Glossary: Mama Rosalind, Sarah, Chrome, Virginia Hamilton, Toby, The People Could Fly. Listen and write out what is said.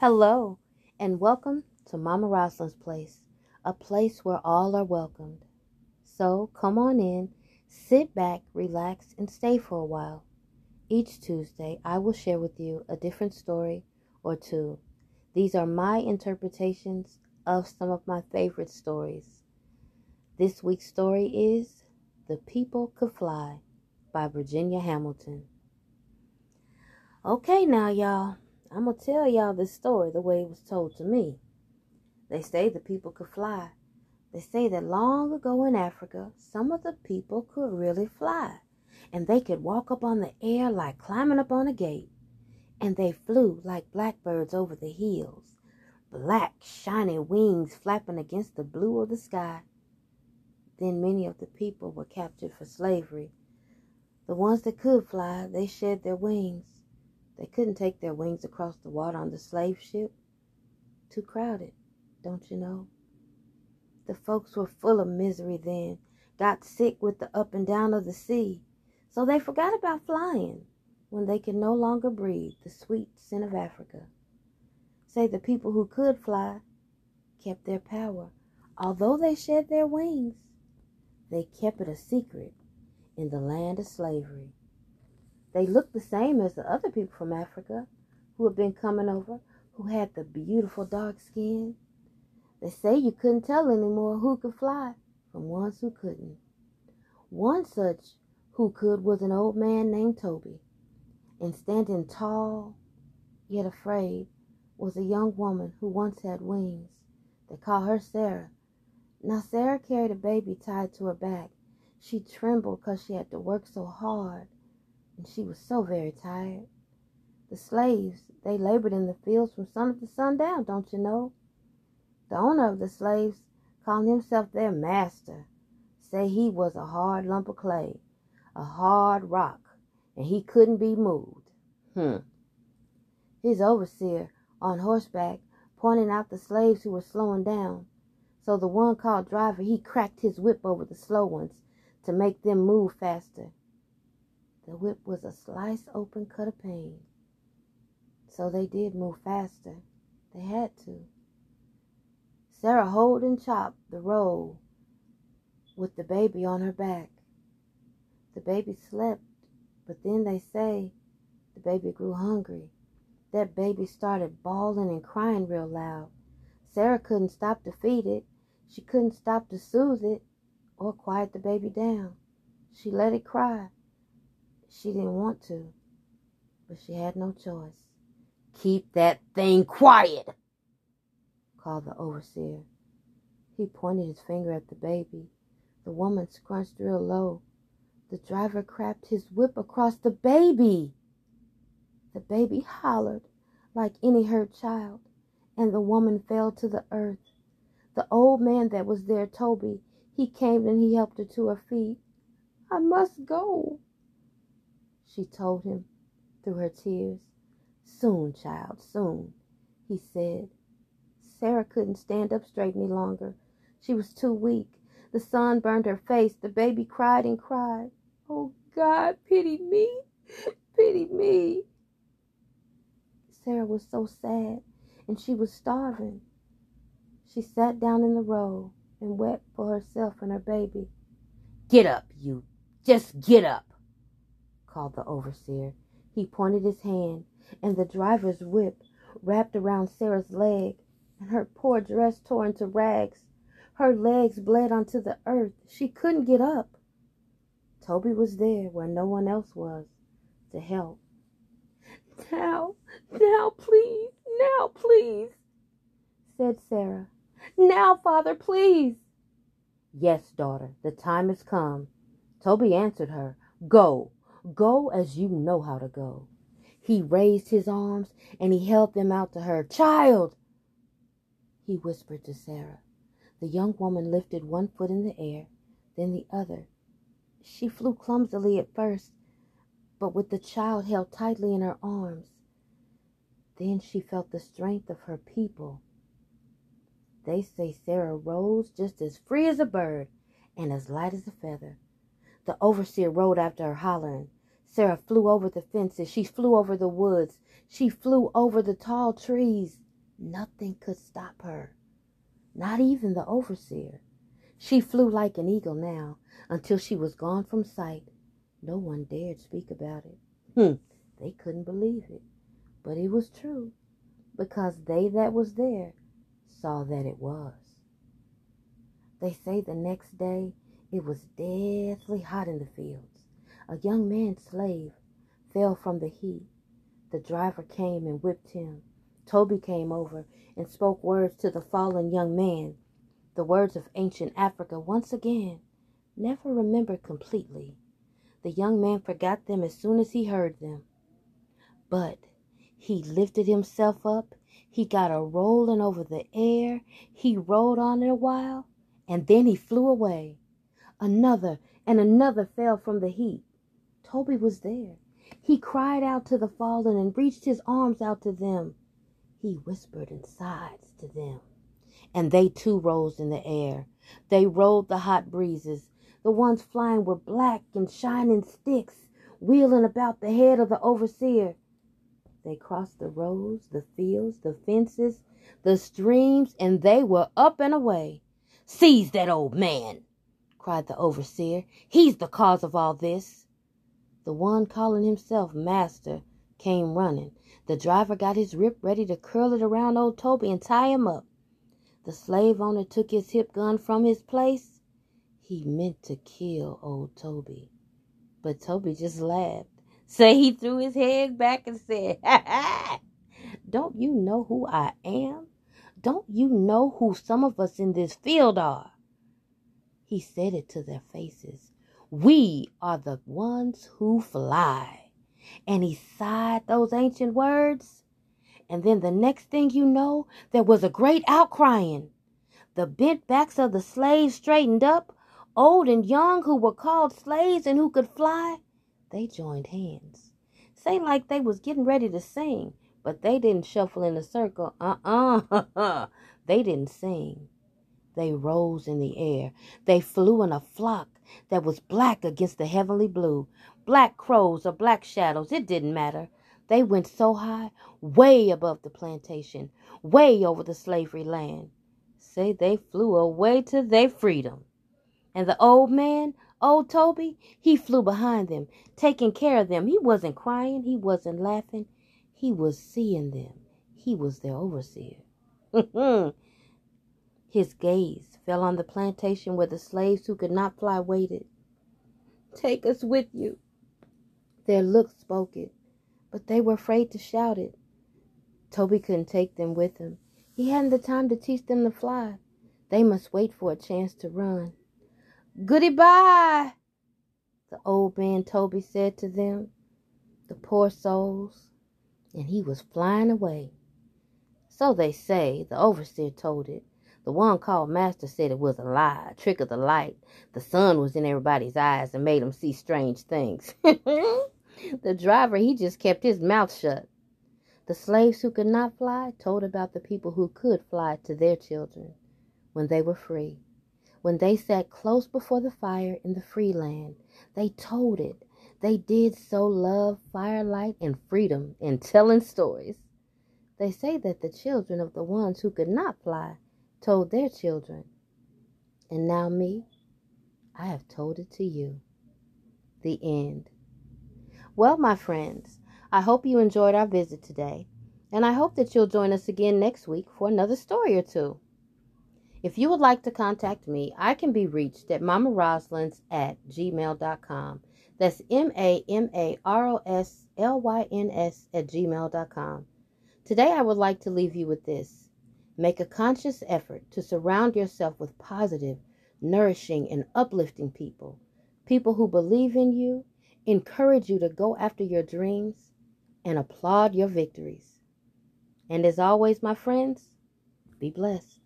Hello, and welcome to Mama Rosalind's Place, a place where all are welcomed. So come on in, sit back, relax, and stay for a while. Each Tuesday, I will share with you a different story or two. These are my interpretations of some of my favorite stories. This week's story is The People Could Fly by Virginia Hamilton. Okay, now y'all. I'm going to tell y'all this story the way it was told to me. They say the people could fly. They say that long ago in Africa, some of the people could really fly. And they could walk up on the air like climbing up on a gate. And they flew like blackbirds over the hills, black, shiny wings flapping against the blue of the sky. Then many of the people were captured for slavery. The ones that could fly, they shed their wings. They couldn't take their wings across the water on the slave ship. Too crowded, don't you know? The folks were full of misery then, got sick with the up and down of the sea. So they forgot about flying when they could no longer breathe the sweet scent of Africa. Say the people who could fly kept their power. Although they shed their wings, they kept it a secret in the land of slavery. They looked the same as the other people from Africa who had been coming over, who had the beautiful dark skin. They say you couldn't tell anymore who could fly from ones who couldn't. One such who could was an old man named Toby. And standing tall, yet afraid, was a young woman who once had wings. They called her Sarah. Now Sarah carried a baby tied to her back. She trembled because she had to work so hard. And she was so very tired. The slaves, they labored in the fields from sun up to sundown, don't you know? The owner of the slaves called himself their master. Say he was a hard lump of clay, a hard rock, and he couldn't be moved. His overseer, on horseback, pointed out the slaves who were slowing down. So the one called driver, he cracked his whip over the slow ones to make them move faster. The whip was a slice open cut of pain. So they did move faster. They had to. Sarah hoed and chopped the roll with the baby on her back. The baby slept, but then they say the baby grew hungry. That baby started bawling and crying real loud. Sarah couldn't stop to feed it. She couldn't stop to soothe it or quiet the baby down. She let it cry. She didn't want to, but she had no choice. "Keep that thing quiet," called the overseer. He pointed his finger at the baby. The woman scrunched real low. The driver cracked his whip across the baby. The baby hollered like any hurt child, and the woman fell to the earth. The old man that was there, Toby, he came and he helped her to her feet. "I must go," she told him through her tears. "Soon, child, soon," he said. Sarah couldn't stand up straight any longer. She was too weak. The sun burned her face. The baby cried and cried. "Oh, God, pity me, pity me." Sarah was so sad, and she was starving. She sat down in the road and wept for herself and her baby. "Get up, you. Just get up," called the overseer. He pointed his hand, and the driver's whip wrapped around Sarah's leg, and her poor dress tore into rags. Her legs bled onto the earth. She couldn't get up. Toby was there where no one else was to help. Now, please," said Sarah. "Now, Father, please." "Yes, daughter, the time has come," Toby answered her. "Go. Go as you know how to go." He raised his arms and he held them out to her. "Child," he whispered to Sarah. The young woman lifted one foot in the air, then the other. She flew clumsily at first, but with the child held tightly in her arms. Then she felt the strength of her people. They say Sarah rose just as free as a bird and as light as a feather. The overseer rode after her hollering. Sarah flew over the fences. She flew over the woods. She flew over the tall trees. Nothing could stop her, not even the overseer. She flew like an eagle now, until she was gone from sight. No one dared speak about it. They couldn't believe it, but it was true, because they that was there saw that it was. They say the next day it was deathly hot in the fields. A young man's slave fell from the heat. The driver came and whipped him. Toby came over and spoke words to the fallen young man, the words of ancient Africa once again, never remembered completely. The young man forgot them as soon as he heard them. But he lifted himself up. He got a rolling over the air. He rolled on it a while, and then he flew away. Another and another fell from the heap. Toby was there. He cried out to the fallen and reached his arms out to them. He whispered and sighed to them, and they too rose in the air. They rolled the hot breezes. The ones flying were black and shining sticks, wheeling about the head of the overseer. They crossed the roads, the fields, the fences, the streams, and they were up and away. "Seize that old man!" cried the overseer. "He's the cause of all this." The one calling himself master came running. The driver got his whip ready to curl it around old Toby and tie him up. The slave owner took his hip gun from his place. He meant to kill old Toby, but Toby just laughed. So he threw his head back and said, "Ha ha! Don't you know who I am? Don't you know who some of us in this field are?" He said it to their faces. "We are the ones who fly." And he sighed those ancient words. And then the next thing you know, there was a great outcrying. The bent backs of the slaves straightened up. Old and young who were called slaves and who could fly, they joined hands. Seemed like they was getting ready to sing, but they didn't shuffle in a circle. They didn't sing. They rose in the air. They flew in a flock that was black against the heavenly blue. Black crows or black shadows, it didn't matter. They went so high, way above the plantation, way over the slavery land. Say they flew away to their freedom. And the old man, old Toby, he flew behind them, taking care of them. He wasn't crying. He wasn't laughing. He was seeing them. He was their overseer. His gaze fell on the plantation where the slaves who could not fly waited. "Take us with you." Their looks spoke it, but they were afraid to shout it. Toby couldn't take them with him. He hadn't the time to teach them to fly. They must wait for a chance to run. "Goodbye," the old man Toby said to them, the poor souls, and he was flying away. So they say, the overseer told it. The one called master said it was a lie, a trick of the light. The sun was in everybody's eyes and made them see strange things. The driver, he just kept his mouth shut. The slaves who could not fly told about the people who could fly to their children when they were free. When they sat close before the fire in the free land, they told it. They did so love firelight and freedom and telling stories. They say that the children of the ones who could not fly told their children. And now me, I have told it to you. The end. Well, my friends, I hope you enjoyed our visit today, and I hope that you'll join us again next week for another story or two. If you would like to contact me, I can be reached at mamaroslynds@gmail.com. That's MAMAROSLYNS@gmail.com. Today, I would like to leave you with this. Make a conscious effort to surround yourself with positive, nourishing, and uplifting people. People who believe in you, encourage you to go after your dreams, and applaud your victories. And as always, my friends, be blessed.